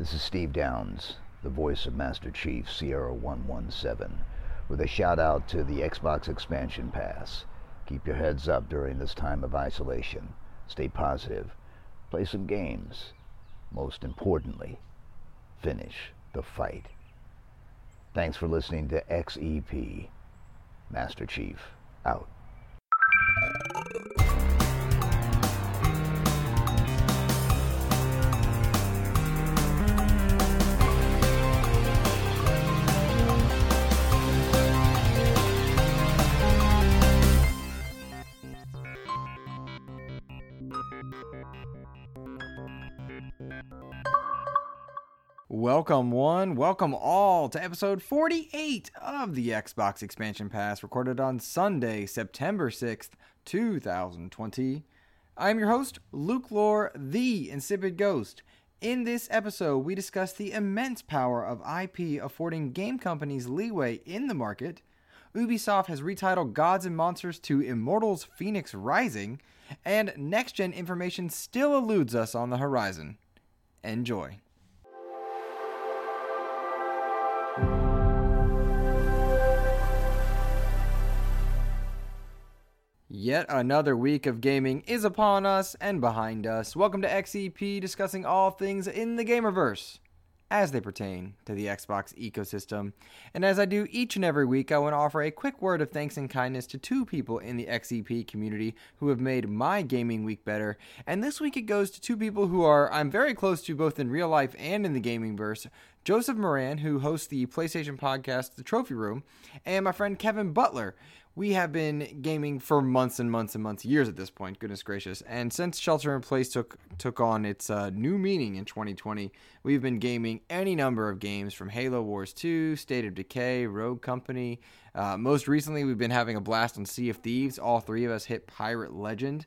This is Steve Downs, the voice of Master Chief, Sierra 117, with a shout out to the Xbox Expansion Pass. Keep your heads up during this time of isolation. Stay positive. Play some games. Most importantly, finish the fight. Thanks for listening to XEP. Master Chief, out. Welcome one, welcome all to episode 48 of the Xbox Expansion Pass, recorded on Sunday, September 6th, 2020. I'm your host, Luke Lore, the Insipid Ghost. In this episode, we discuss the immense power of IP affording game companies leeway in the market, Ubisoft has retitled Gods and Monsters to Immortals Fenyx Rising, and next-gen information still eludes us on the horizon. Enjoy. Yet another week of gaming is upon us and behind us. Welcome to XEP, discussing all things in the gamerverse as they pertain to the Xbox ecosystem. And as I do each and every week, I want to offer a quick word of thanks and kindness to two people in the XEP community who have made my gaming week better. And this week it goes to two people who I'm very close to both in real life and in the gaming verse. Joseph Moran, who hosts the PlayStation podcast, The Trophy Room, and my friend Kevin Butler. We have been gaming for months and months and months, years at this point, goodness gracious. And since Shelter in Place took on its new meaning in 2020, we've been gaming any number of games from Halo Wars 2, State of Decay, Rogue Company. Most recently, we've been having a blast on Sea of Thieves. All three of us hit Pirate Legend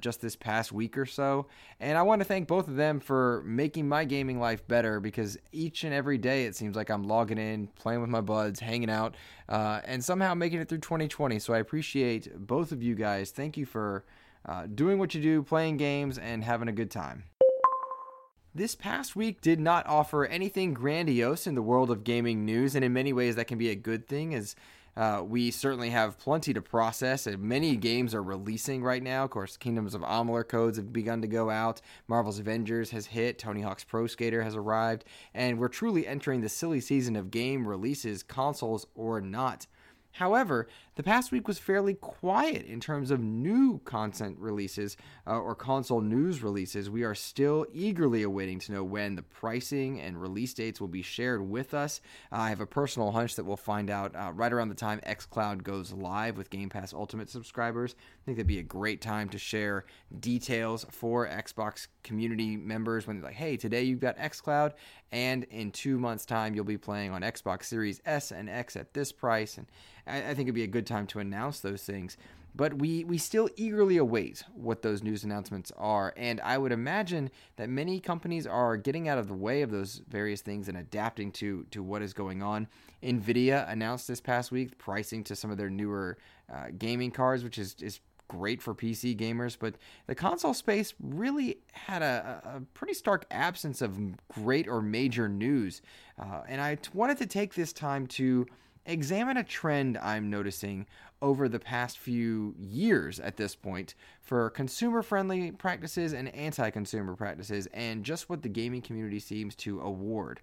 just this past week or so, and I want to thank both of them for making my gaming life better, because each and every day it seems like I'm logging in, playing with my buds, hanging out, and somehow making it through 2020. So I appreciate both of you guys. Thank you for doing what you do, playing games, and having a good time. This past week did not offer anything grandiose in the world of gaming news, and in many ways that can be a good thing, as we certainly have plenty to process, and many games are releasing right now. Of course, Kingdoms of Amalur codes have begun to go out, Marvel's Avengers has hit, Tony Hawk's Pro Skater has arrived, and we're truly entering the silly season of game releases, consoles or not. However, the past week was fairly quiet in terms of new content releases or console news releases. We are still eagerly awaiting to know when the pricing and release dates will be shared with us. I have a personal hunch that we'll find out right around the time XCloud goes live with Game Pass Ultimate subscribers. I think that'd be a great time to share details for Xbox community members when they're like, hey, today you've got XCloud, and in 2 months' time you'll be playing on Xbox Series S and X at this price, and I think it'd be a good time to announce those things. But we still eagerly await what those news announcements are, and I would imagine that many companies are getting out of the way of those various things and adapting to what is going on. NVIDIA announced this past week pricing to some of their newer gaming cards, which is great for PC gamers, but the console space really had a pretty stark absence of great or major news, and I wanted to take this time to examine a trend I'm noticing over the past few years at this point for consumer-friendly practices and anti-consumer practices, and just what the gaming community seems to award.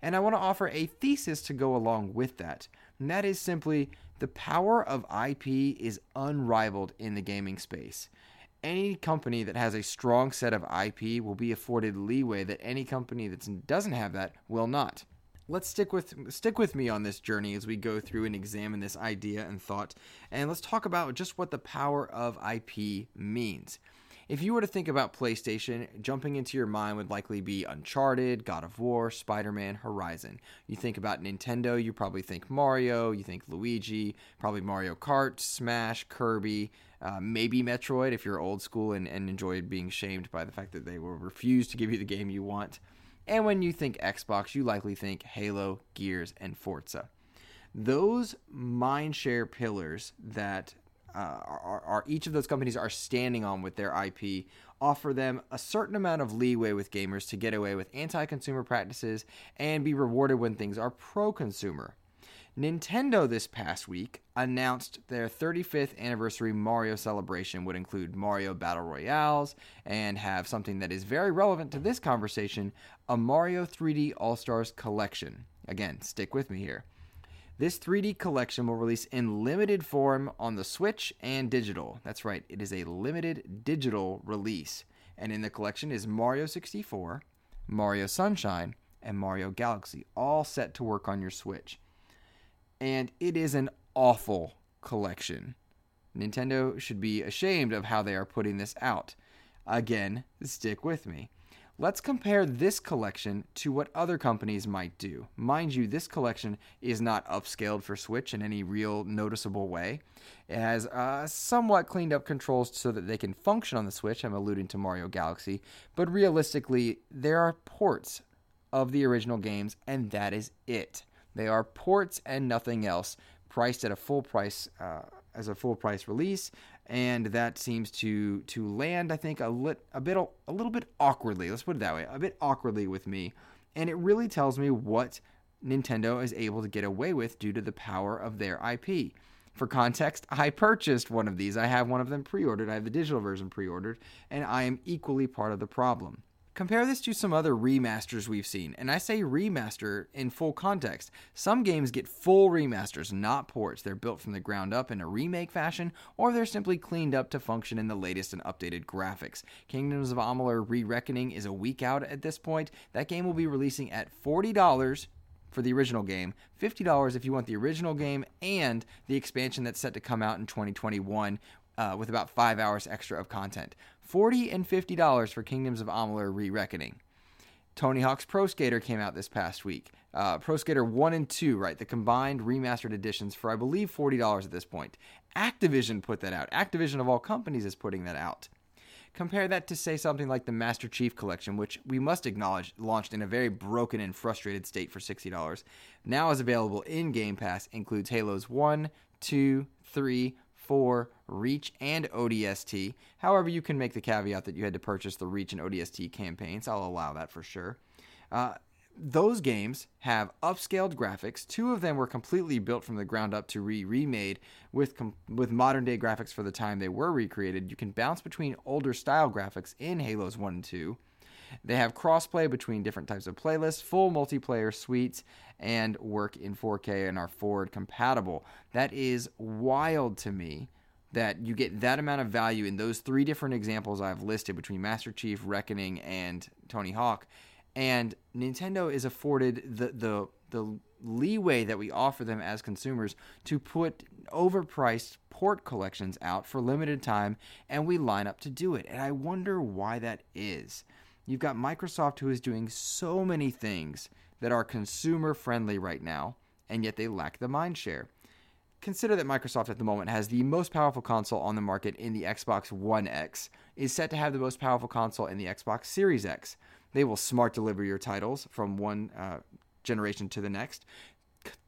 And I want to offer a thesis to go along with that, and that is simply the power of IP is unrivaled in the gaming space. Any company that has a strong set of IP will be afforded leeway that any company that doesn't have that will not. Let's stick with me on this journey as we go through and examine this idea and thought, and let's talk about just what the power of IP means. If you were to think about PlayStation, jumping into your mind would likely be Uncharted, God of War, Spider-Man, Horizon. You think about Nintendo, you probably think Mario, you think Luigi, probably Mario Kart, Smash, Kirby, maybe Metroid if you're old school and enjoyed being shamed by the fact that they will refuse to give you the game you want. And when you think Xbox, you likely think Halo, Gears, and Forza. Those mindshare pillars that are each of those companies are standing on with their IP, offer them a certain amount of leeway with gamers to get away with anti-consumer practices and be rewarded when things are pro-consumer. Nintendo this past week announced their 35th anniversary Mario celebration would include Mario Battle Royales and have something that is very relevant to this conversation, a Mario 3D All-Stars collection. Again, stick with me here. This 3D collection will release in limited form on the Switch and digital. That's right, it is a limited digital release. And in the collection is Mario 64, Mario Sunshine, and Mario Galaxy, all set to work on your Switch. And it is an awful collection. Nintendo should be ashamed of how they are putting this out. Again, stick with me. Let's compare this collection to what other companies might do. Mind you, this collection is not upscaled for Switch in any real noticeable way. It has somewhat cleaned up controls so that they can function on the Switch. I'm alluding to Mario Galaxy. But realistically, there are ports of the original games, and that is it. They are ports and nothing else, priced at a full price as a full price release, and that seems to land, I think, a little bit awkwardly. Let's put it that way, a bit awkwardly with me, and it really tells me what Nintendo is able to get away with due to the power of their IP. For context, I purchased one of these. I have one of them pre-ordered. I have the digital version pre-ordered, and I am equally part of the problem. Compare this to some other remasters we've seen, and I say remaster in full context. Some games get full remasters, not ports. They're built from the ground up in a remake fashion, or they're simply cleaned up to function in the latest and updated graphics. Kingdoms of Amalur Re-Reckoning is a week out at this point. That game will be releasing at $40 for the original game, $50 if you want the original game, and the expansion that's set to come out in 2021, with about 5 hours extra of content. $40 and $50 for Kingdoms of Amalur Re-Reckoning. Tony Hawk's Pro Skater came out this past week. Pro Skater 1 and 2, right, the combined remastered editions for, I believe, $40 at this point. Activision put that out. Activision, of all companies, is putting that out. Compare that to, say, something like the Master Chief Collection, which we must acknowledge launched in a very broken and frustrated state for $60. Now is available in Game Pass, includes Halos 1, 2, 3, 4, Reach, and ODST. However, you can make the caveat that you had to purchase the Reach and ODST campaigns. I'll allow that for sure. Those games have upscaled graphics. Two of them were completely built from the ground up to remade with modern-day graphics for the time they were recreated. You can bounce between older style graphics in Halos 1 and 2. They have crossplay between different types of playlists, full multiplayer suites, and work in 4K and are forward compatible. That is wild to me that you get that amount of value in those three different examples I've listed between Master Chief, Reckoning, and Tony Hawk. And Nintendo is afforded the leeway that we offer them as consumers to put overpriced port collections out for limited time, and we line up to do it. And I wonder why that is. You've got Microsoft, who is doing so many things that are consumer-friendly right now, and yet they lack the mindshare. Consider that Microsoft at the moment has the most powerful console on the market in the Xbox One X, is set to have the most powerful console in the Xbox Series X. They will smart deliver your titles from one generation to the next.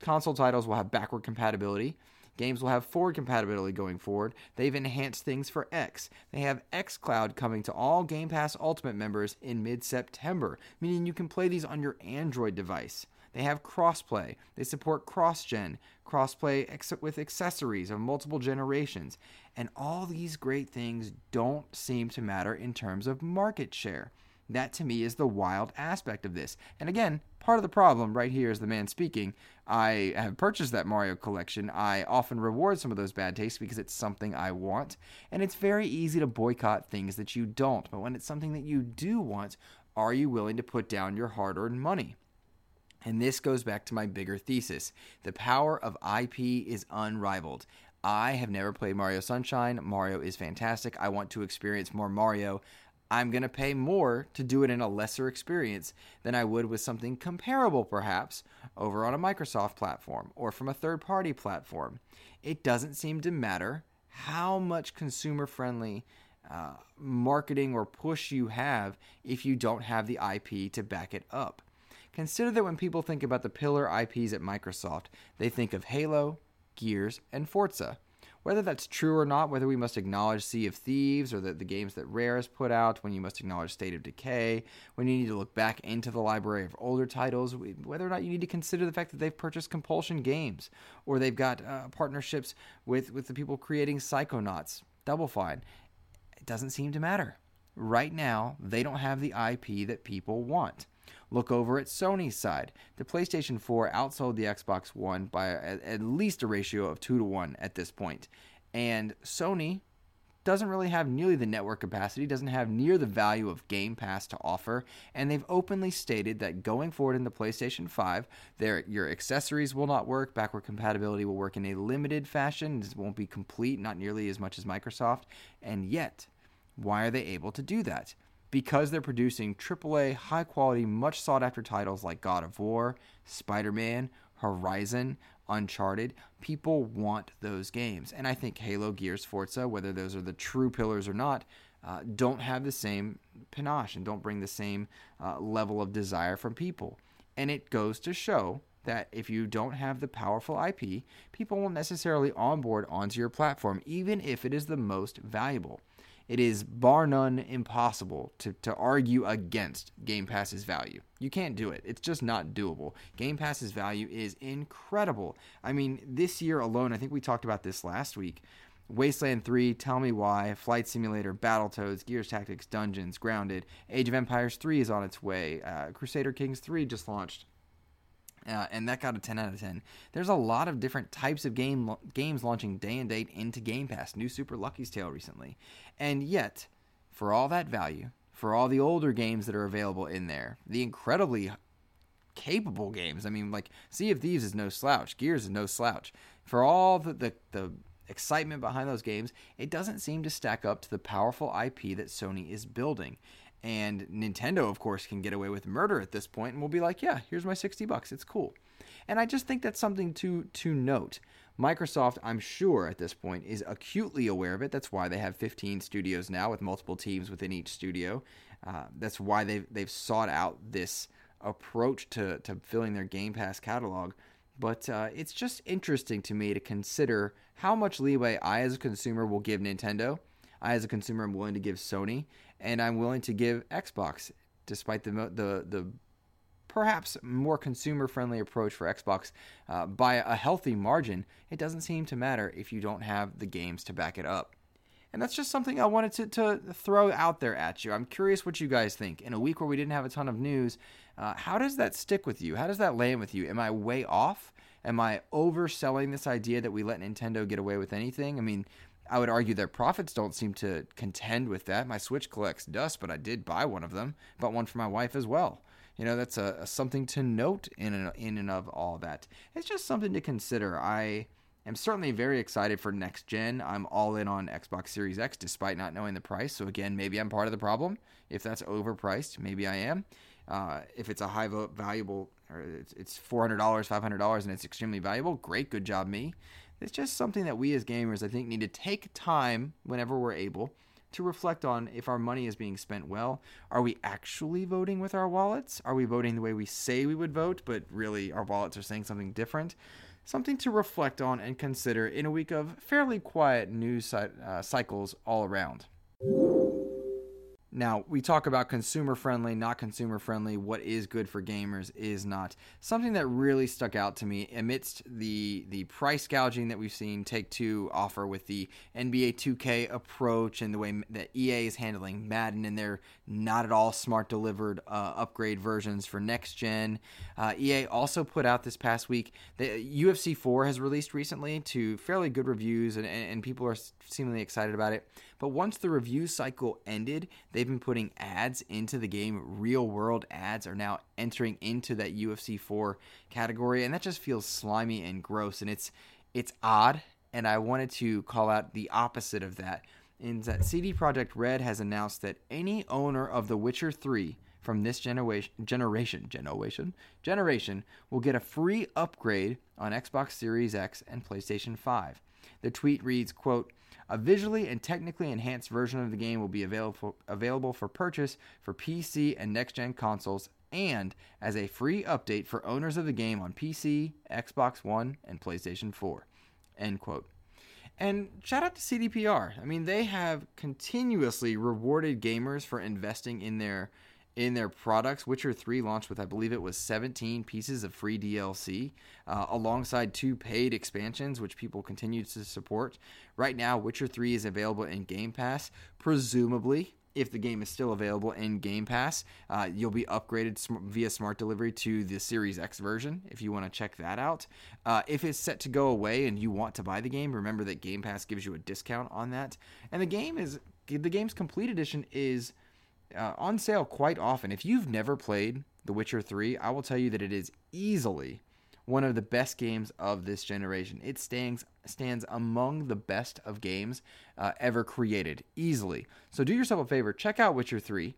Console titles will have backward compatibility. Games will have forward compatibility going forward. They've enhanced things for X. They have XCloud coming to all Game Pass Ultimate members in mid-September, meaning you can play these on your Android device. They have crossplay. They support cross-gen, crossplay with accessories of multiple generations. And all these great things don't seem to matter in terms of market share. That, to me, is the wild aspect of this. And again, part of the problem right here is the man speaking. I have purchased that Mario collection. I often reward some of those bad tastes because it's something I want. And it's very easy to boycott things that you don't. But when it's something that you do want, are you willing to put down your hard-earned money? And this goes back to my bigger thesis. The power of IP is unrivaled. I have never played Mario Sunshine. Mario is fantastic. I want to experience more Mario. I'm going to pay more to do it in a lesser experience than I would with something comparable, perhaps, over on a Microsoft platform or from a third-party platform. It doesn't seem to matter how much consumer-friendly marketing or push you have if you don't have the IP to back it up. Consider that when people think about the pillar IPs at Microsoft, they think of Halo, Gears, and Forza. Whether that's true or not, whether we must acknowledge Sea of Thieves or the games that Rare has put out, when you must acknowledge State of Decay, when you need to look back into the library of older titles, whether or not you need to consider the fact that they've purchased Compulsion Games or they've got partnerships with the people creating Psychonauts, Double Fine, it doesn't seem to matter. Right now, they don't have the IP that people want. Look over at Sony's side. The PlayStation 4 outsold the Xbox One by at least a ratio of 2-to-1 at this point. And Sony doesn't really have nearly the network capacity, doesn't have near the value of Game Pass to offer, and they've openly stated that going forward in the PlayStation 5, your accessories will not work, backward compatibility will work in a limited fashion, this won't be complete, not nearly as much as Microsoft, and yet, why are they able to do that? Because they're producing AAA, high-quality, much-sought-after titles like God of War, Spider-Man, Horizon, Uncharted. People want those games. And I think Halo, Gears, Forza, whether those are the true pillars or not, don't have the same panache and don't bring the same level of desire from people. And it goes to show that if you don't have the powerful IP, people won't necessarily onboard onto your platform, even if it is the most valuable. It is bar none impossible to argue against Game Pass's value. You can't do it. It's just not doable. Game Pass's value is incredible. I mean, this year alone, I think we talked about this last week, Wasteland 3, Tell Me Why, Flight Simulator, Battletoads, Gears Tactics, Dungeons, Grounded, Age of Empires 3 is on its way, Crusader Kings 3 just launched. And that got a 10 out of 10. There's a lot of different types of games launching day and date into Game Pass. New Super Lucky's Tale recently. And yet, for all that value, for all the older games that are available in there, the incredibly capable games, I mean, like, Sea of Thieves is no slouch. Gears is no slouch. For all the excitement behind those games, it doesn't seem to stack up to the powerful IP that Sony is building. And Nintendo, of course, can get away with murder at this point and will be like, yeah, here's my $60. It's cool. And I just think that's something to note. Microsoft, I'm sure at this point, is acutely aware of it. That's why they have 15 studios now with multiple teams within each studio. That's why they've sought out this approach to filling their Game Pass catalog. But it's just interesting to me to consider how much leeway I as a consumer will give Nintendo. I as a consumer am willing to give Sony. And I'm willing to give Xbox, despite the perhaps more consumer-friendly approach for Xbox, by a healthy margin. It doesn't seem to matter if you don't have the games to back it up. And that's just something I wanted to throw out there at you. I'm curious what you guys think. In a week where we didn't have a ton of news, how does that stick with you? How does that land with you? Am I way off? Am I overselling this idea that we let Nintendo get away with anything? I mean, I would argue their profits don't seem to contend with that. My Switch collects dust, but I did buy one of them. Bought one for my wife as well. You know, that's a something to note in and of all that. It's just something to consider. I am certainly very excited for next gen. I'm all in on Xbox Series X despite not knowing the price. So again, maybe I'm part of the problem. If that's overpriced, maybe I am. If it's a high valuable, or it's $400, $500, and it's extremely valuable, great, good job me. It's just something that we as gamers, I think, need to take time whenever we're able to reflect on if our money is being spent well. Are we actually voting with our wallets? Are we voting the way we say we would vote, but really our wallets are saying something different? Something to reflect on and consider in a week of fairly quiet news cycles all around. Now, we talk about consumer-friendly, not consumer-friendly, what is good for gamers is not. Something that really stuck out to me amidst the price gouging that we've seen Take-Two offer with the NBA 2K approach and the way that EA is handling Madden and their not-at-all-smart-delivered upgrade versions for next-gen. EA also put out this past week, the UFC 4 has released recently to fairly good reviews, and people are seemingly excited about it. But once the review cycle ended, they've been putting ads into the game. Real-world ads are now entering into that UFC 4 category, and that just feels slimy and gross, and it's odd, and I wanted to call out the opposite of that, in that CD Projekt Red has announced that any owner of The Witcher 3 from this generation will get a free upgrade on Xbox Series X and PlayStation 5. The tweet reads, quote, "A visually and technically enhanced version of the game will be available for purchase for PC and next-gen consoles and as a free update for owners of the game on PC, Xbox One, and PlayStation 4. End quote. And shout out to CDPR. I mean, they have continuously rewarded gamers for investing in their products. Witcher 3 launched with, I believe it was 17 pieces of free DLC, alongside 2 paid expansions, which people continue to support. Right now, Witcher 3 is available in Game Pass. Presumably, if the game is still available in Game Pass, you'll be upgraded via smart delivery to the Series X version if you want to check that out. If it's set to go away and you want to buy the game, remember that Game Pass gives you a discount on that. And the game's complete edition is on sale quite often. If you've never played The Witcher 3, I will tell you that it is easily one of the best games of this generation. It stands among the best of games ever created, easily. So do yourself a favor, check out Witcher 3.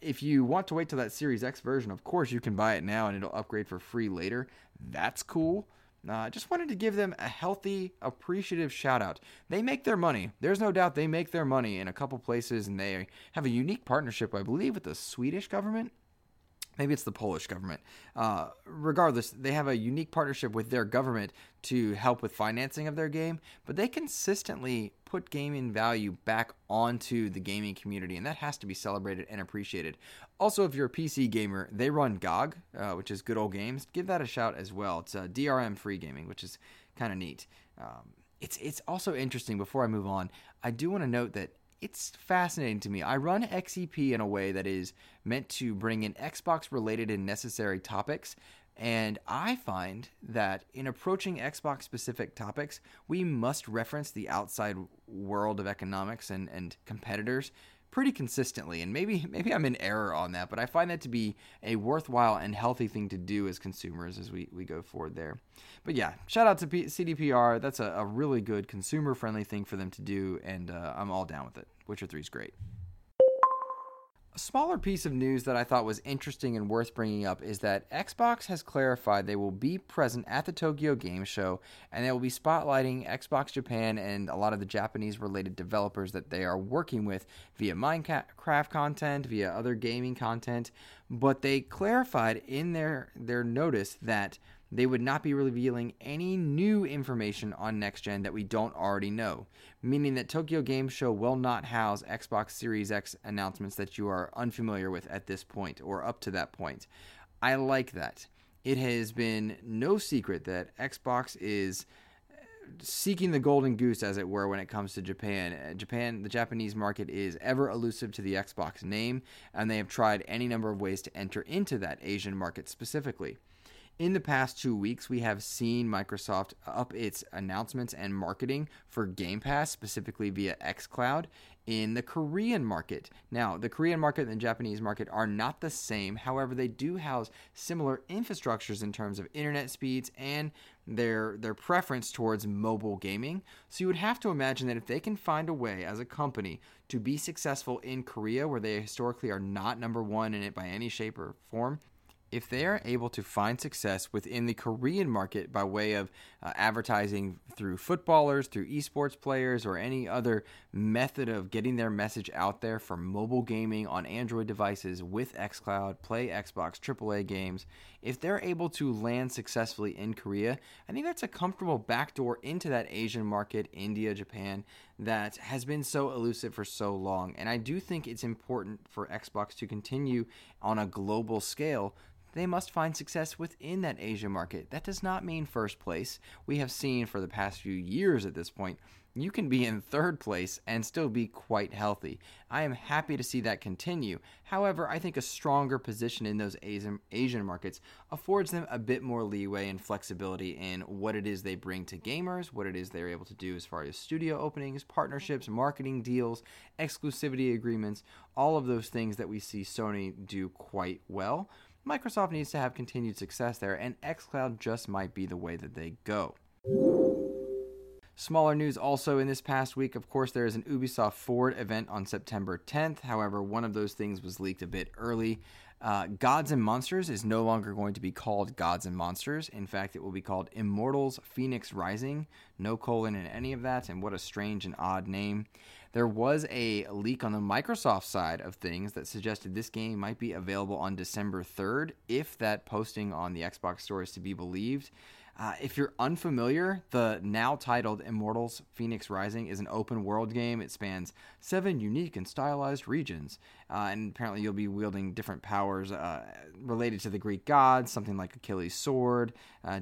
If you want to wait till that Series X version, of course you can buy it now and it'll upgrade for free later. That's cool. I just wanted to give them a healthy, appreciative shout-out. They make their money. There's no doubt they make their money in a couple places, and they have a unique partnership, I believe, with the Swedish government. Maybe it's the Polish government. Regardless, they have a unique partnership with their government to help with financing of their game, but they consistently put gaming value back onto the gaming community, and that has to be celebrated and appreciated. Also, if you're a PC gamer, they run GOG, which is Good Old Games. Give that a shout as well. It's DRM-free gaming, which is kind of neat. It's also interesting, before I move on, I do want to note that it's fascinating to me. I run XCP in a way that is meant to bring in Xbox-related and necessary topics, and I find that in approaching Xbox-specific topics, we must reference the outside world of economics and competitors pretty consistently, and maybe I'm in error on that, but I find that to be a worthwhile and healthy thing to do as consumers as we go forward there. But yeah, shout out to CDPR. That's a really good consumer-friendly thing for them to do, and I'm all down with it. Witcher 3 is great. A smaller piece of news that I thought was interesting and worth bringing up is that Xbox has clarified they will be present at the Tokyo Game Show, and they will be spotlighting Xbox Japan and a lot of the Japanese-related developers that they are working with via Minecraft content, via other gaming content, but they clarified in their notice that they would not be revealing any new information on Next Gen that we don't already know, meaning that Tokyo Game Show will not house Xbox Series X announcements that you are unfamiliar with at this point or up to that point. I like that. It has been no secret that Xbox is seeking the golden goose, as it were, when it comes to Japan. The Japanese market is ever elusive to the Xbox name, and they have tried any number of ways to enter into that Asian market specifically. In the past 2 weeks, we have seen Microsoft up its announcements and marketing for Game Pass, specifically via XCloud, in the Korean market. Now, the Korean market and the Japanese market are not the same. However, they do house similar infrastructures in terms of internet speeds and their preference towards mobile gaming. So you would have to imagine that if they can find a way as a company to be successful in Korea, where they historically are not number one in it by any shape or form, if they are able to find success within the Korean market by way of advertising through footballers, through esports players, or any other method of getting their message out there for mobile gaming on Android devices with xCloud, Play Xbox, AAA games, if they're able to land successfully in Korea, I think that's a comfortable backdoor into that Asian market, India, Japan, that has been so elusive for so long. And I do think it's important for Xbox to continue on a global scale. They must find success within that Asia market. That does not mean first place. We have seen for the past few years at this point, you can be in third place and still be quite healthy. I am happy to see that continue. However, I think a stronger position in those Asian markets affords them a bit more leeway and flexibility in what it is they bring to gamers, what it is they're able to do as far as studio openings, partnerships, marketing deals, exclusivity agreements, all of those things that we see Sony do quite well. Microsoft needs to have continued success there, and xCloud just might be the way that they go. Smaller news also in this past week, of course, there is an Ubisoft Forward event on September 10th. However, one of those things was leaked a bit early. Gods and Monsters is no longer going to be called Gods and Monsters. In fact, it will be called Immortals Fenyx Rising. No colon in any of that, and what a strange and odd name. There was a leak on the Microsoft side of things that suggested this game might be available on December 3rd, if that posting on the Xbox Store is to be believed. If you're unfamiliar, the now titled Immortals Fenyx Rising is an open world game. It spans 7 unique and stylized regions, and apparently you'll be wielding different powers related to the Greek gods, something like Achilles' sword,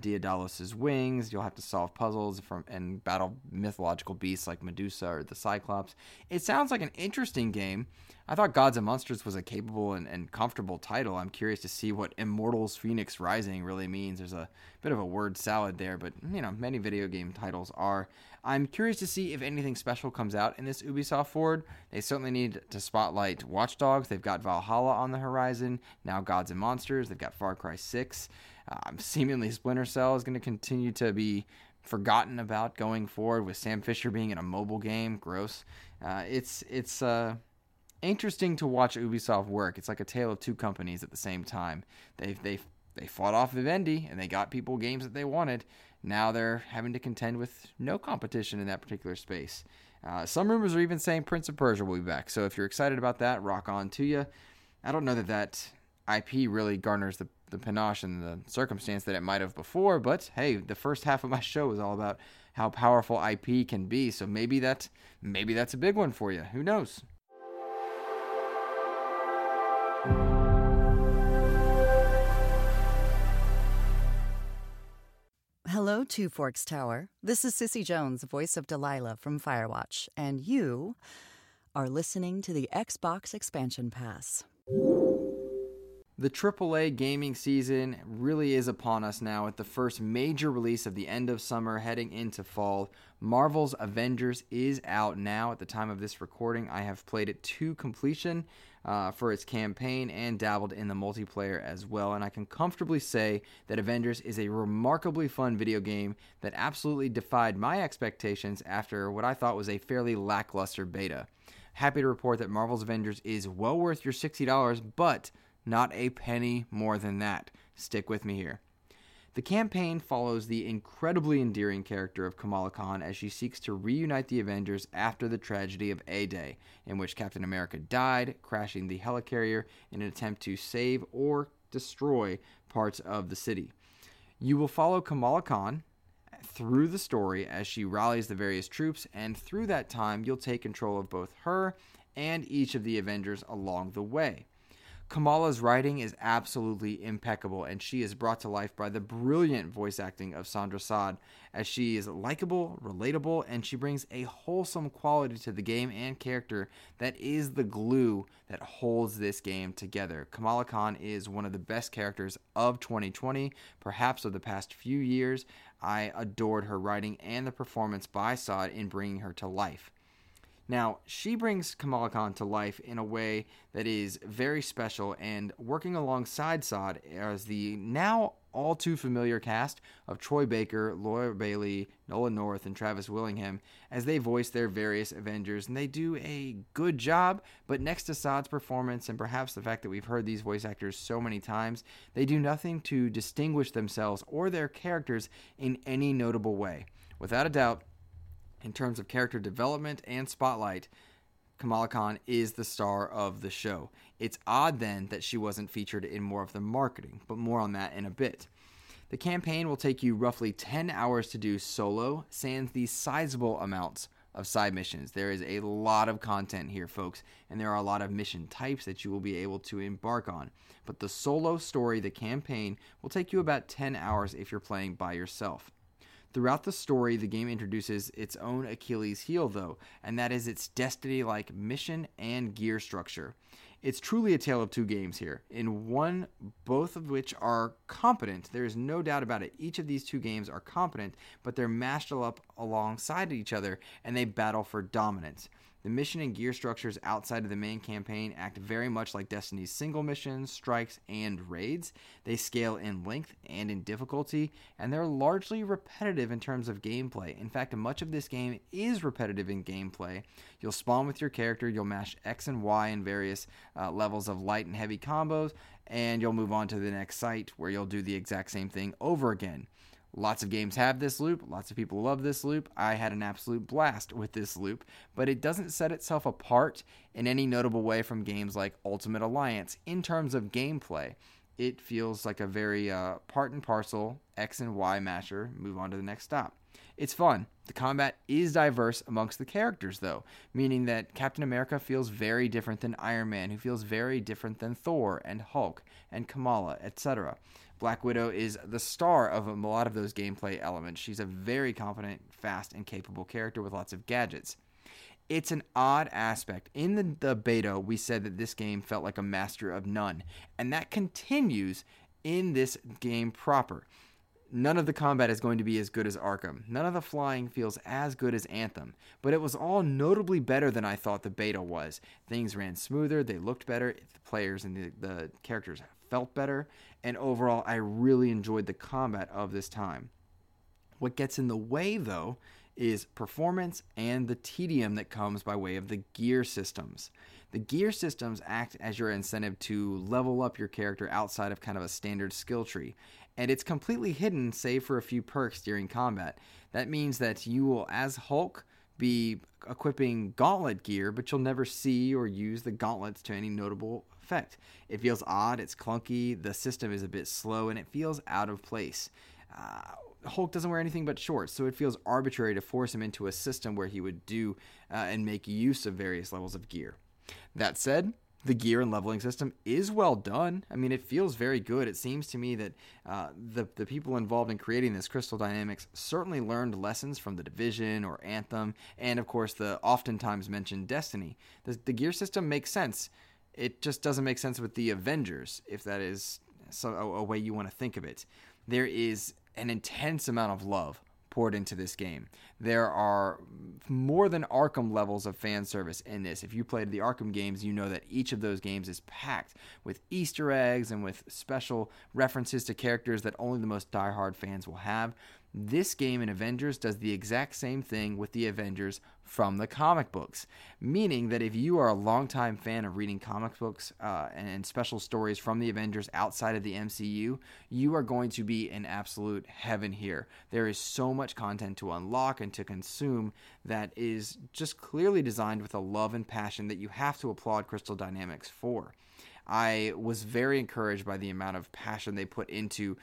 Daedalus' wings. You'll have to solve puzzles and battle mythological beasts like Medusa or the Cyclops. It sounds like an interesting game. I thought Gods and Monsters was a capable and comfortable title. I'm curious to see what Immortals Fenyx Rising really means. There's a bit of a word salad there, but, you know, many video game titles are. I'm curious to see if anything special comes out in this Ubisoft Forward. They certainly need to spotlight Watch Dogs. They've got Valhalla on the horizon. Now Gods and Monsters. They've got Far Cry 6. Seemingly Splinter Cell is going to continue to be forgotten about going forward, with Sam Fisher being in a mobile game. Gross. It's interesting to watch Ubisoft work. It's like a tale of two companies at the same time. They fought off Vivendi, and they got people games that they wanted. Now they're having to contend with no competition in that particular space. Some rumors are even saying Prince of Persia will be back. So if you're excited about that, rock on to you. I don't know that IP really garners the panache and the circumstance that it might have before, but hey, the first half of my show was all about how powerful IP can be. So maybe that's a big one for you. Who knows? Hello, Two Forks Tower. This is Sissy Jones, voice of Delilah from Firewatch, and you are listening to the Xbox Expansion Pass. The AAA gaming season really is upon us now, with the first major release of the end of summer heading into fall. Marvel's Avengers is out now. At the time of this recording, I have played it to completion for its campaign and dabbled in the multiplayer as well. And I can comfortably say that Avengers is a remarkably fun video game that absolutely defied my expectations after what I thought was a fairly lackluster beta. Happy to report that Marvel's Avengers is well worth your $60, but not a penny more than that. Stick with me here. The campaign follows the incredibly endearing character of Kamala Khan as she seeks to reunite the Avengers after the tragedy of A-Day, in which Captain America died, crashing the helicarrier in an attempt to save or destroy parts of the city. You will follow Kamala Khan through the story as she rallies the various troops, and through that time, you'll take control of both her and each of the Avengers along the way. Kamala's writing is absolutely impeccable, and she is brought to life by the brilliant voice acting of Sandra Saad, as she is likable, relatable, and she brings a wholesome quality to the game and character that is the glue that holds this game together. Kamala Khan is one of the best characters of 2020, perhaps of the past few years. I adored her writing and the performance by Saad in bringing her to life. Now, she brings Kamala Khan to life in a way that is very special, and working alongside Saad as the now all-too-familiar cast of Troy Baker, Laura Bailey, Nolan North, and Travis Willingham as they voice their various Avengers, and they do a good job, but next to Saad's performance and perhaps the fact that we've heard these voice actors so many times, they do nothing to distinguish themselves or their characters in any notable way. Without a doubt, in terms of character development and spotlight, Kamala Khan is the star of the show. It's odd then that she wasn't featured in more of the marketing, but more on that in a bit. The campaign will take you roughly 10 hours to do solo, sans the sizable amounts of side missions. There is a lot of content here, folks, and there are a lot of mission types that you will be able to embark on. But the solo story, the campaign, will take you about 10 hours if you're playing by yourself. Throughout the story, the game introduces its own Achilles' heel, though, and that is its Destiny-like mission and gear structure. It's truly a tale of two games here, in one, both of which are competent. There is no doubt about it. Each of these two games are competent, but they're mashed up alongside each other, and they battle for dominance. The mission and gear structures outside of the main campaign act very much like Destiny's single missions, strikes, and raids. They scale in length and in difficulty, and they're largely repetitive in terms of gameplay. In fact, much of this game is repetitive in gameplay. You'll spawn with your character, you'll mash X and Y in various levels of light and heavy combos, and you'll move on to the next site where you'll do the exact same thing over again. Lots of games have this loop. Lots of people love this loop. I had an absolute blast with this loop, but it doesn't set itself apart in any notable way from games like Ultimate Alliance in terms of gameplay. it feels like a very part and parcel X and Y masher. Move on to the next stop. It's fun. The combat is diverse amongst the characters, though, meaning that Captain America feels very different than Iron Man, who feels very different than Thor and Hulk and Kamala, etc. Black Widow is the star of a lot of those gameplay elements. She's a very competent, fast, and capable character with lots of gadgets. It's an odd aspect. In the beta, we said that this game felt like a master of none, and that continues in this game proper. None of the combat is going to be as good as Arkham. None of the flying feels as good as Anthem, but it was all notably better than I thought the beta was. Things ran smoother, they looked better, the players and the characters felt better, and overall I really enjoyed the combat of this time. What gets in the way, though, is performance and the tedium that comes by way of the gear systems. The gear systems act as your incentive to level up your character outside of kind of a standard skill tree, and it's completely hidden save for a few perks during combat. That means that you will, as Hulk, be equipping gauntlet gear, but you'll never see or use the gauntlets to any notable effect. It feels odd, it's clunky, the system is a bit slow, and it feels out of place. Hulk doesn't wear anything but shorts, so it feels arbitrary to force him into a system where he would do and make use of various levels of gear. That said, the gear and leveling system is well done. I mean, it feels very good. It seems to me that the people involved in creating this, Crystal Dynamics, certainly learned lessons from The Division or Anthem, and of course the oftentimes mentioned Destiny. The gear system makes sense. It just doesn't make sense with the Avengers, if that is a way you want to think of it. There is an intense amount of love poured into this game. There are more than Arkham levels of fan service in this. If you played the Arkham games, you know that each of those games is packed with Easter eggs and with special references to characters that only the most diehard fans will have. This game in Avengers does the exact same thing with the Avengers from the comic books, meaning that if you are a longtime fan of reading comic books and special stories from the Avengers outside of the MCU, you are going to be in absolute heaven here. There is so much content to unlock and to consume that is just clearly designed with a love and passion that you have to applaud Crystal Dynamics for. I was very encouraged by the amount of passion they put into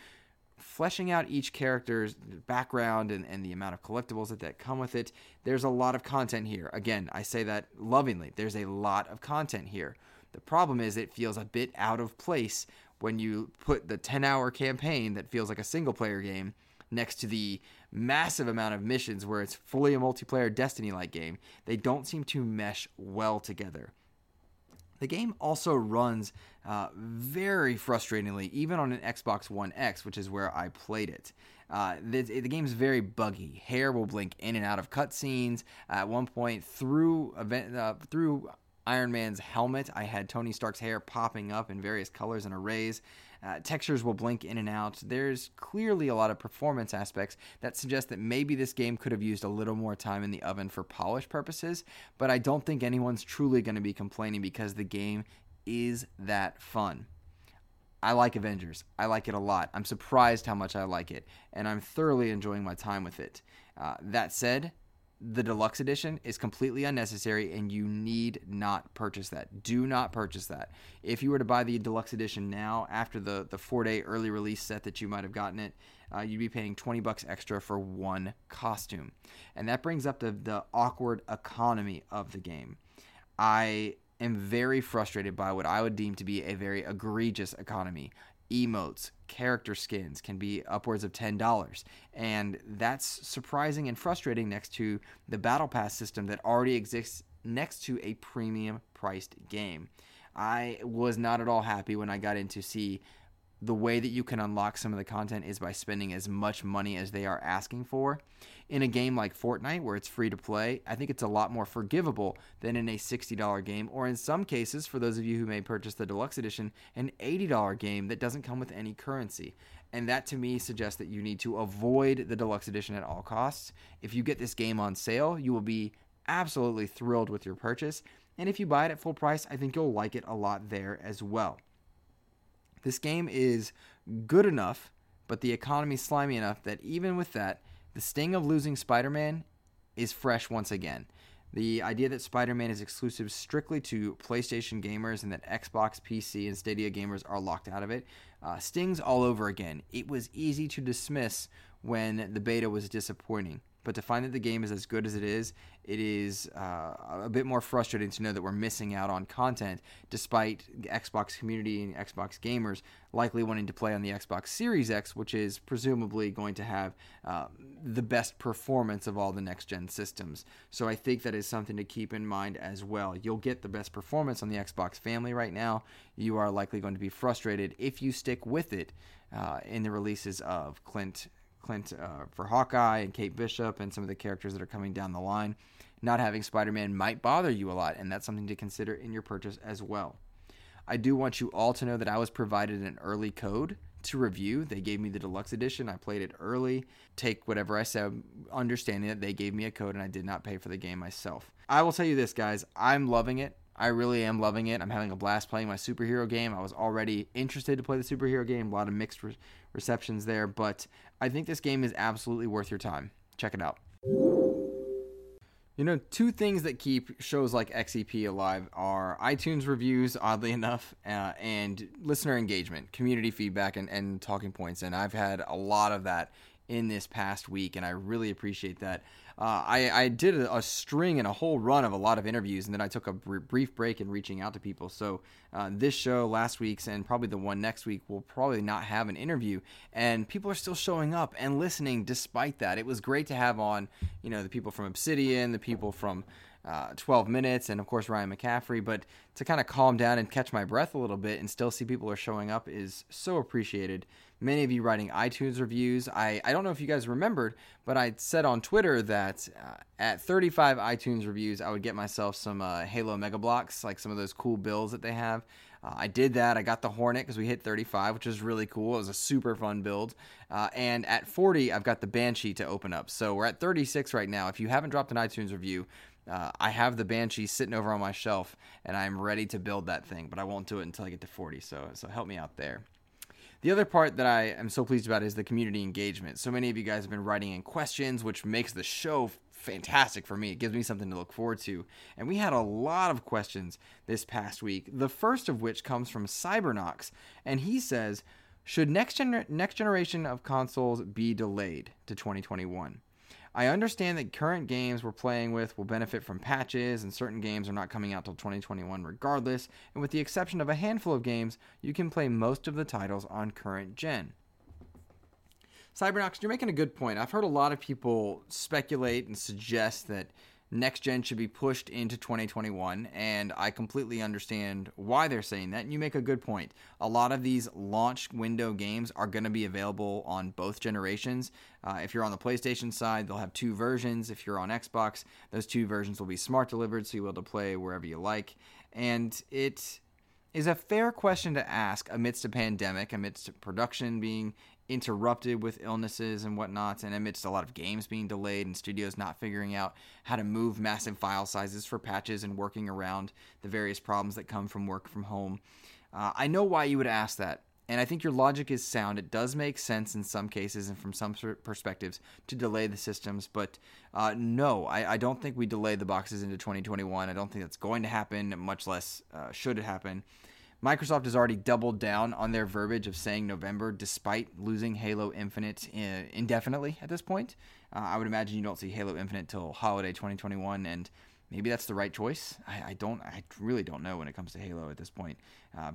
fleshing out each character's background and the amount of collectibles that come with it. There's a lot of content here. Again, I say that lovingly. There's a lot of content here. The problem is it feels a bit out of place when you put the 10-hour campaign that feels like a single-player game next to the massive amount of missions where it's fully a multiplayer Destiny-like game. They don't seem to mesh well together. The game also runs very frustratingly, even on an Xbox One X, which is where I played it. The game's very buggy. Hair will blink in and out of cutscenes. At one point, through Iron Man's helmet, I had Tony Stark's hair popping up in various colors and arrays. Textures will blink in and out. There's clearly a lot of performance aspects that suggest that maybe this game could have used a little more time in the oven for polish purposes, but I don't think anyone's truly going to be complaining because the game is that fun. I like Avengers. I like it a lot. I'm surprised how much I like it, and I'm thoroughly enjoying my time with it. That said, the deluxe edition is completely unnecessary, and you need not purchase that. Do not purchase that. If you were to buy the deluxe edition now, after the 4-day early release set that you might have gotten it, you'd be paying $20 extra for one costume. And that brings up the awkward economy of the game. I am very frustrated by what I would deem to be a very egregious economy. Emotes, character skins can be upwards of $10, and that's surprising and frustrating next to the Battle Pass system that already exists next to a premium priced game. I was not at all happy when I got in to see the way that you can unlock some of the content is by spending as much money as they are asking for. In a game like Fortnite, where it's free to play, I think it's a lot more forgivable than in a $60 game, or in some cases, for those of you who may purchase the deluxe edition, an $80 game that doesn't come with any currency. And that, to me, suggests that you need to avoid the deluxe edition at all costs. If you get this game on sale, you will be absolutely thrilled with your purchase. And if you buy it at full price, I think you'll like it a lot there as well. This game is good enough, but the economy's slimy enough that even with that, the sting of losing Spider-Man is fresh once again. The idea that Spider-Man is exclusive strictly to PlayStation gamers and that Xbox, PC, and Stadia gamers are locked out of it stings all over again. It was easy to dismiss when the beta was disappointing, but to find that the game is as good as it is a bit more frustrating to know that we're missing out on content, despite the Xbox community and Xbox gamers likely wanting to play on the Xbox Series X, which is presumably going to have the best performance of all the next-gen systems. So I think that is something to keep in mind as well. You'll get the best performance on the Xbox family right now. You are likely going to be frustrated if you stick with it in the releases of Clint for Hawkeye and Kate Bishop and some of the characters that are coming down the line. Not having Spider-Man might bother you a lot, and that's something to consider in your purchase as well. I do want you all to know that I was provided an early code to review. They gave me the deluxe edition. I played it early. Take whatever I said, understanding that they gave me a code and I did not pay for the game myself. I will tell you this, guys. I'm loving it. I really am loving it. I'm having a blast playing my superhero game. I was already interested to play the superhero game. A lot of mixed receptions there, but I think this game is absolutely worth your time. Check it out. You know, two things that keep shows like XCP alive are iTunes reviews, oddly enough, and listener engagement, community feedback, and talking points. And I've had a lot of that in this past week, and I really appreciate that. I did a string and a whole run of a lot of interviews, and then I took a brief break in reaching out to people. So this show, last week's, and probably the one next week will probably not have an interview, and people are still showing up and listening despite that. It was great to have on, you know, the people from Obsidian, the people from 12 Minutes, and of course Ryan McCaffrey, but to kind of calm down and catch my breath a little bit and still see people are showing up is so appreciated. Many of you writing iTunes reviews. I don't know if you guys remembered, but I said on Twitter that at 35 iTunes reviews, I would get myself some Halo Mega Blocks, like some of those cool builds that they have. I did that. I got the Hornet because we hit 35, which was really cool. It was a super fun build. And at 40, I've got the Banshee to open up. So we're at 36 right now. If you haven't dropped an iTunes review, I have the Banshee sitting over on my shelf, and I'm ready to build that thing, but I won't do it until I get to 40, so help me out there. The other part that I am so pleased about is the community engagement. So many of you guys have been writing in questions, which makes the show fantastic for me. It gives me something to look forward to, and we had a lot of questions this past week, the first of which comes from Cybernox, and he says, should next generation of consoles be delayed to 2021? I understand that current games we're playing with will benefit from patches, and certain games are not coming out till 2021 regardless, and with the exception of a handful of games, you can play most of the titles on current gen. Cybernox, you're making a good point. I've heard a lot of people speculate and suggest that next gen should be pushed into 2021, and I completely understand why they're saying that, and you make a good point. A lot of these launch window games are going to be available on both generations. If you're on the PlayStation side, they'll have two versions. If you're on Xbox, those two versions will be smart delivered, so you'll be able to play wherever you like. And it is a fair question to ask amidst a pandemic, amidst production being interrupted with illnesses and whatnot, and amidst a lot of games being delayed and studios not figuring out how to move massive file sizes for patches and working around the various problems that come from work from home. I know why you would ask that, and I think your logic is sound. It does make sense in some cases and from some perspectives to delay the systems, but no, I don't think we delay the boxes into 2021. I don't think that's going to happen, much less should it happen. Microsoft has already doubled down on their verbiage of saying November, despite losing Halo Infinite indefinitely at this point. I would imagine you don't see Halo Infinite till holiday 2021, and maybe that's the right choice. I really don't know when it comes to Halo at this point.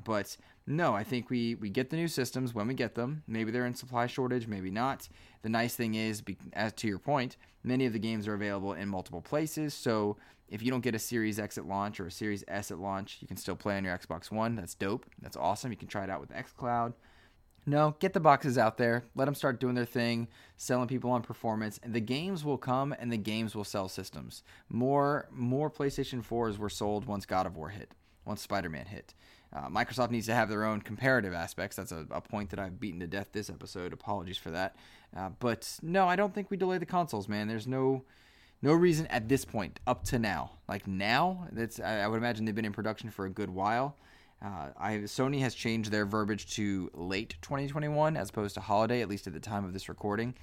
But no, I think we get the new systems when we get them. Maybe they're in supply shortage, maybe not. The nice thing is, as to your point, many of the games are available in multiple places, so if you don't get a Series X at launch or a Series S at launch, you can still play on your Xbox One. That's dope. That's awesome. You can try it out with XCloud. No, get the boxes out there. Let them start doing their thing, selling people on performance. And the games will come, and the games will sell systems. More PlayStation 4s were sold once God of War hit, once Spider-Man hit. Microsoft needs to have their own comparative aspects. That's a point that I've beaten to death this episode. Apologies for that. But no, I don't think we delay the consoles, man. There's no reason at this point, up to now. Like now, I would imagine they've been in production for a good while. Sony has changed their verbiage to late 2021 as opposed to holiday, at least at the time of this recording.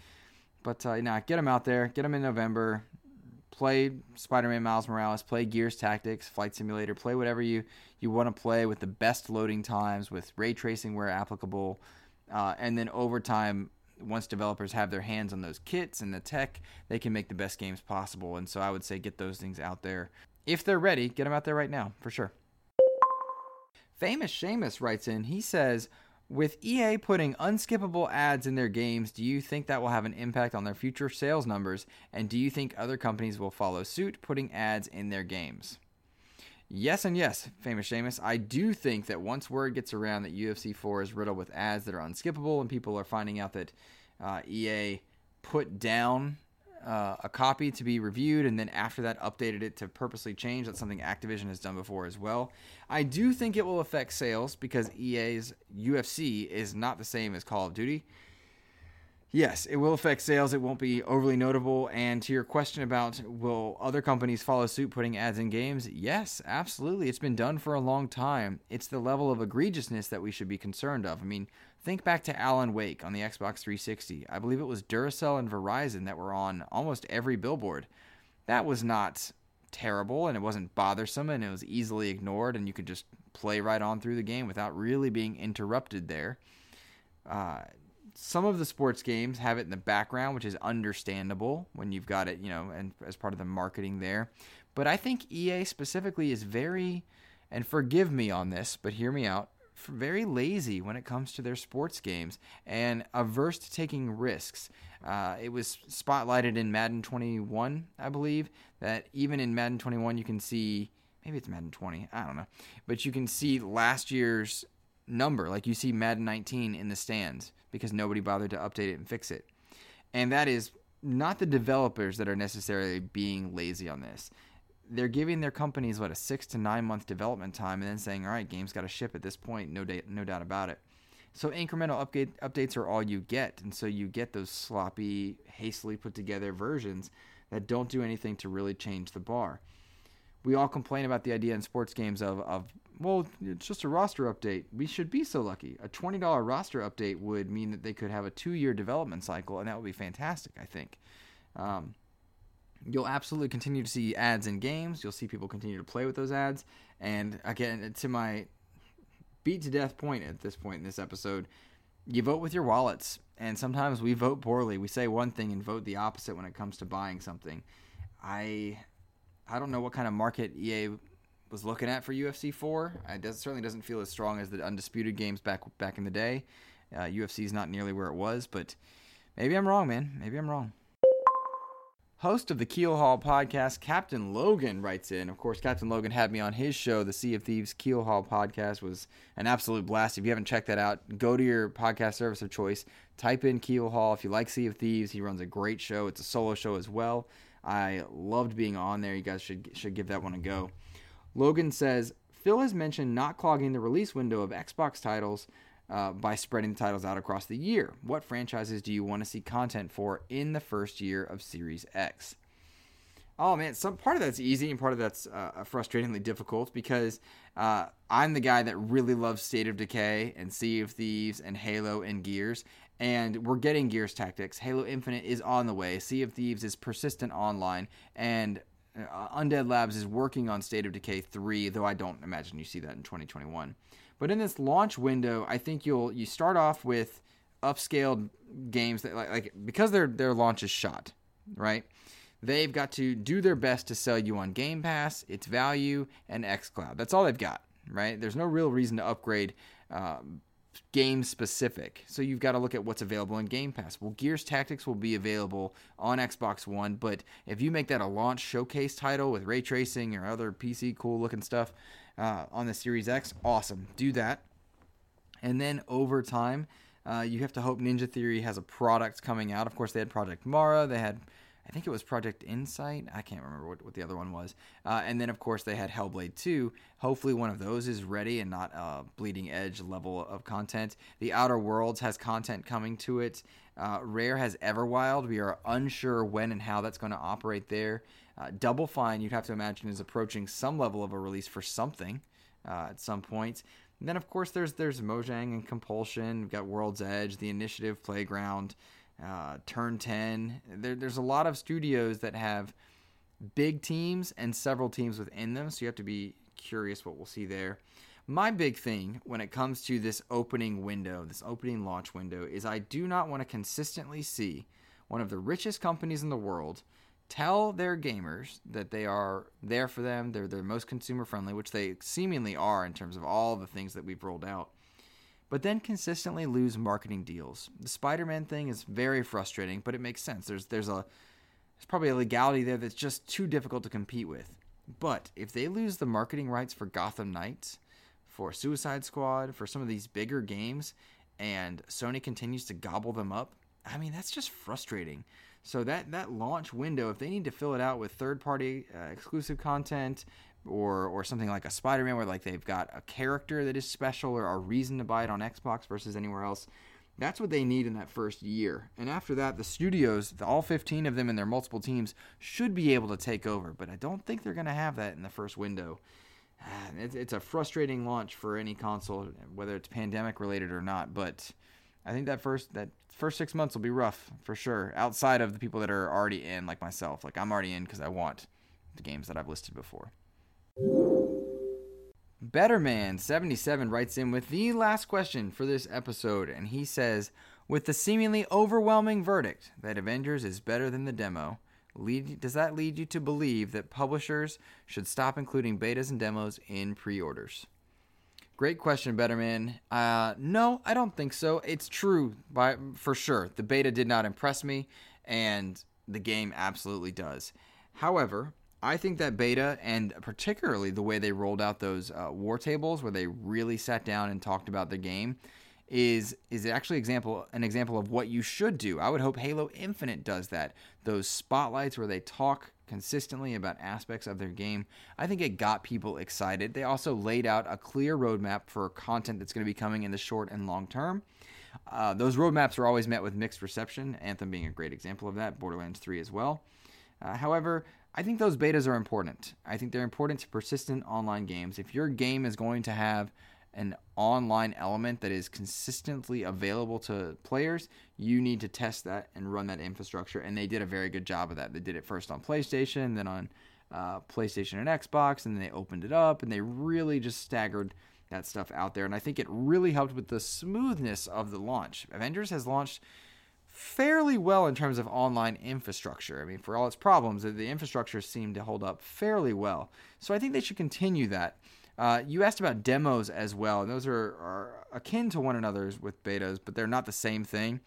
But get them out there. Get them in November. play Spider-Man Miles Morales, play Gears Tactics, Flight Simulator, play whatever you want to play with the best loading times, with ray tracing where applicable. And then over time, once developers have their hands on those kits and the tech, they can make the best games possible. And so I would say get those things out there. If they're ready, get them out there right now, for sure. Famous Seamus writes in, he says, with EA putting unskippable ads in their games, do you think that will have an impact on their future sales numbers? And do you think other companies will follow suit, putting ads in their games? Yes and yes, Famous Seamus. I do think that once word gets around that UFC 4 is riddled with ads that are unskippable and people are finding out that EA put down a copy to be reviewed and then after that updated it to purposely change, that's something Activision has done before as well. I do think it will affect sales because EA's UFC is not the same as Call of Duty. Yes, it will affect sales. It won't be overly notable. And to your question about will other companies follow suit putting ads in games? Yes, absolutely. It's been done for a long time. It's the level of egregiousness that we should be concerned of. I mean, think back to Alan Wake on the Xbox 360. I believe it was Duracell and Verizon that were on almost every billboard. That was not terrible, and it wasn't bothersome, and it was easily ignored, and you could just play right on through the game without really being interrupted there. Some of the sports games have it in the background, which is understandable when you've got it, you know, and as part of the marketing there. But I think EA specifically is very, and forgive me on this, but hear me out, very lazy when it comes to their sports games and averse to taking risks. It was spotlighted in Madden 21, I believe, that even in Madden 21 you can see, maybe it's Madden 20, I don't know, but you can see last year's number, like you see Madden 19 in the stands because nobody bothered to update it and fix it. And that is not the developers that are necessarily being lazy on this. They're giving their companies, what, a 6 to 9 month development time and then saying, all right, game's got to ship at this point, no doubt about it. So incremental updates are all you get. And so you get those sloppy, hastily put together versions that don't do anything to really change the bar. We all complain about the idea in sports games of well, it's just a roster update. We should be so lucky. A $20 roster update would mean that they could have a 2-year development cycle, and that would be fantastic, I think. You'll absolutely continue to see ads in games. You'll see people continue to play with those ads. And again, to my beat-to-death point at this point in this episode, you vote with your wallets, and sometimes we vote poorly. We say one thing and vote the opposite when it comes to buying something. I don't know what kind of market EA was looking at for UFC 4. It certainly doesn't feel as strong as the Undisputed games back in the day. UFC's not nearly where it was, but maybe I'm wrong, man. Maybe I'm wrong. Host of the Keel Haul podcast, Captain Logan, writes in. Of course, Captain Logan had me on his show, the Sea of Thieves Keel Haul podcast, was an absolute blast. If you haven't checked that out, go to your podcast service of choice. Type in Keel Haul. If you like Sea of Thieves, he runs a great show. It's a solo show as well. I loved being on there. You guys should give that one a go. Logan says, Phil has mentioned not clogging the release window of Xbox titles by spreading the titles out across the year. What franchises do you want to see content for in the first year of Series X? Oh, man, some part of that's easy and part of that's frustratingly difficult because I'm the guy that really loves State of Decay and Sea of Thieves and Halo and Gears, and we're getting Gears Tactics. Halo Infinite is on the way. Sea of Thieves is persistent online, and Undead Labs is working on State of Decay 3, though I don't imagine you see that in 2021. But in this launch window, I think you start off with upscaled games that like because their launch is shot, right? They've got to do their best to sell you on Game Pass, its value, and XCloud. That's all they've got, right? There's no real reason to upgrade game-specific. So you've got to look at what's available in Game Pass. Well, Gears Tactics will be available on Xbox One, but if you make that a launch showcase title with ray tracing or other PC cool-looking stuff on the Series X, awesome. Do that. And then over time, you have to hope Ninja Theory has a product coming out. Of course, they had Project Mara. They had, I think it was Project Insight. I can't remember what the other one was. And then, of course, they had Hellblade 2. Hopefully one of those is ready and not a bleeding edge level of content. The Outer Worlds has content coming to it. Rare has Everwild. We are unsure when and how that's going to operate there. Double Fine, you'd have to imagine, is approaching some level of a release for something at some point. And then, of course, there's Mojang and Compulsion. We've got World's Edge, The Initiative, Playground, Turn 10. There's a lot of studios that have big teams and several teams within them, so you have to be curious what we'll see there. My big thing when it comes to this opening window, this opening launch window, is I do not want to consistently see one of the richest companies in the world tell their gamers that they are there for them, they're their most consumer-friendly, which they seemingly are in terms of all the things that we've rolled out, but then consistently lose marketing deals. The Spider-Man thing is very frustrating, but it makes sense. There's probably a legality there that's just too difficult to compete with. But if they lose the marketing rights for Gotham Knights, for Suicide Squad, for some of these bigger games, and Sony continues to gobble them up, I mean, that's just frustrating. So that launch window, if they need to fill it out with third-party exclusive content or something like a Spider-Man where like they've got a character that is special or a reason to buy it on Xbox versus anywhere else, that's what they need in that first year. And after that, the studios, all 15 of them and their multiple teams, should be able to take over. But I don't think they're going to have that in the first window. It's a frustrating launch for any console, whether it's pandemic-related or not. But I think that first 6 months will be rough for sure, outside of the people that are already in, like myself. Like, I'm already in because I want the games that I've listed before. Betterman77 writes in with the last question for this episode, and he says, with the seemingly overwhelming verdict that Avengers is better than the demo, does that lead you to believe that publishers should stop including betas and demos in pre-orders? Great question, Betterman. No, I don't think so. It's true for sure. The beta did not impress me, and the game absolutely does. However, I think that beta, and particularly the way they rolled out those war tables where they really sat down and talked about the game, is actually an example of what you should do. I would hope Halo Infinite does that. Those spotlights where they talk consistently about aspects of their game, I think it got people excited. They also laid out a clear roadmap for content that's going to be coming in the short and long term. Those roadmaps are always met with mixed reception, Anthem being a great example of that, Borderlands 3 as well. However, I think those betas are important. I think they're important to persistent online games. If your game is going to have an online element that is consistently available to players, you need to test that and run that infrastructure, and they did a very good job of that. They did it first on PlayStation, then on PlayStation and Xbox, and then they opened it up, and they really just staggered that stuff out there, and I think it really helped with the smoothness of the launch. Avengers has launched fairly well in terms of online infrastructure. I mean, for all its problems, the infrastructure seemed to hold up fairly well. So I think they should continue that. You asked about demos as well, and those are akin to one another with betas, but they're not the same thing.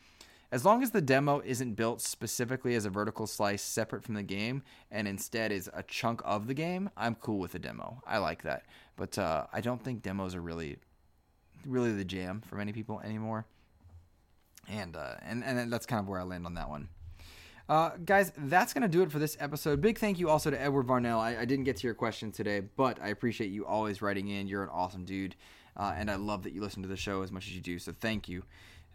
As long as the demo isn't built specifically as a vertical slice separate from the game and instead is a chunk of the game, I'm cool with a demo. I like that. But I don't think demos are really the jam for many people anymore. And that's kind of where I land on that one. Guys, that's going to do it for this episode. Big thank you also to Edward Varnell. I didn't get to your question today, but I appreciate you always writing in. You're an awesome dude, and I love that you listen to the show as much as you do, so thank you.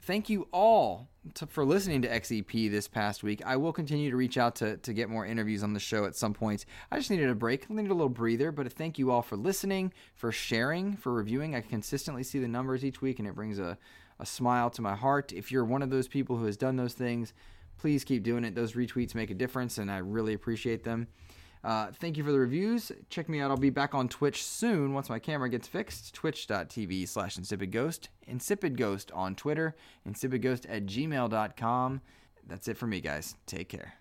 Thank you all for listening to XEP this past week. I will continue to reach out to get more interviews on the show at some point. I just needed a break. I needed a little breather, but thank you all for listening, for sharing, for reviewing. I consistently see the numbers each week, and it brings a smile to my heart. If you're one of those people who has done those things, please keep doing it. Those retweets make a difference, and I really appreciate them. Thank you for the reviews. Check me out. I'll be back on Twitch soon once my camera gets fixed. Twitch.tv/InsipidGhost. Insipid Ghost on Twitter. InsipidGhost@gmail.com. That's it for me, guys. Take care.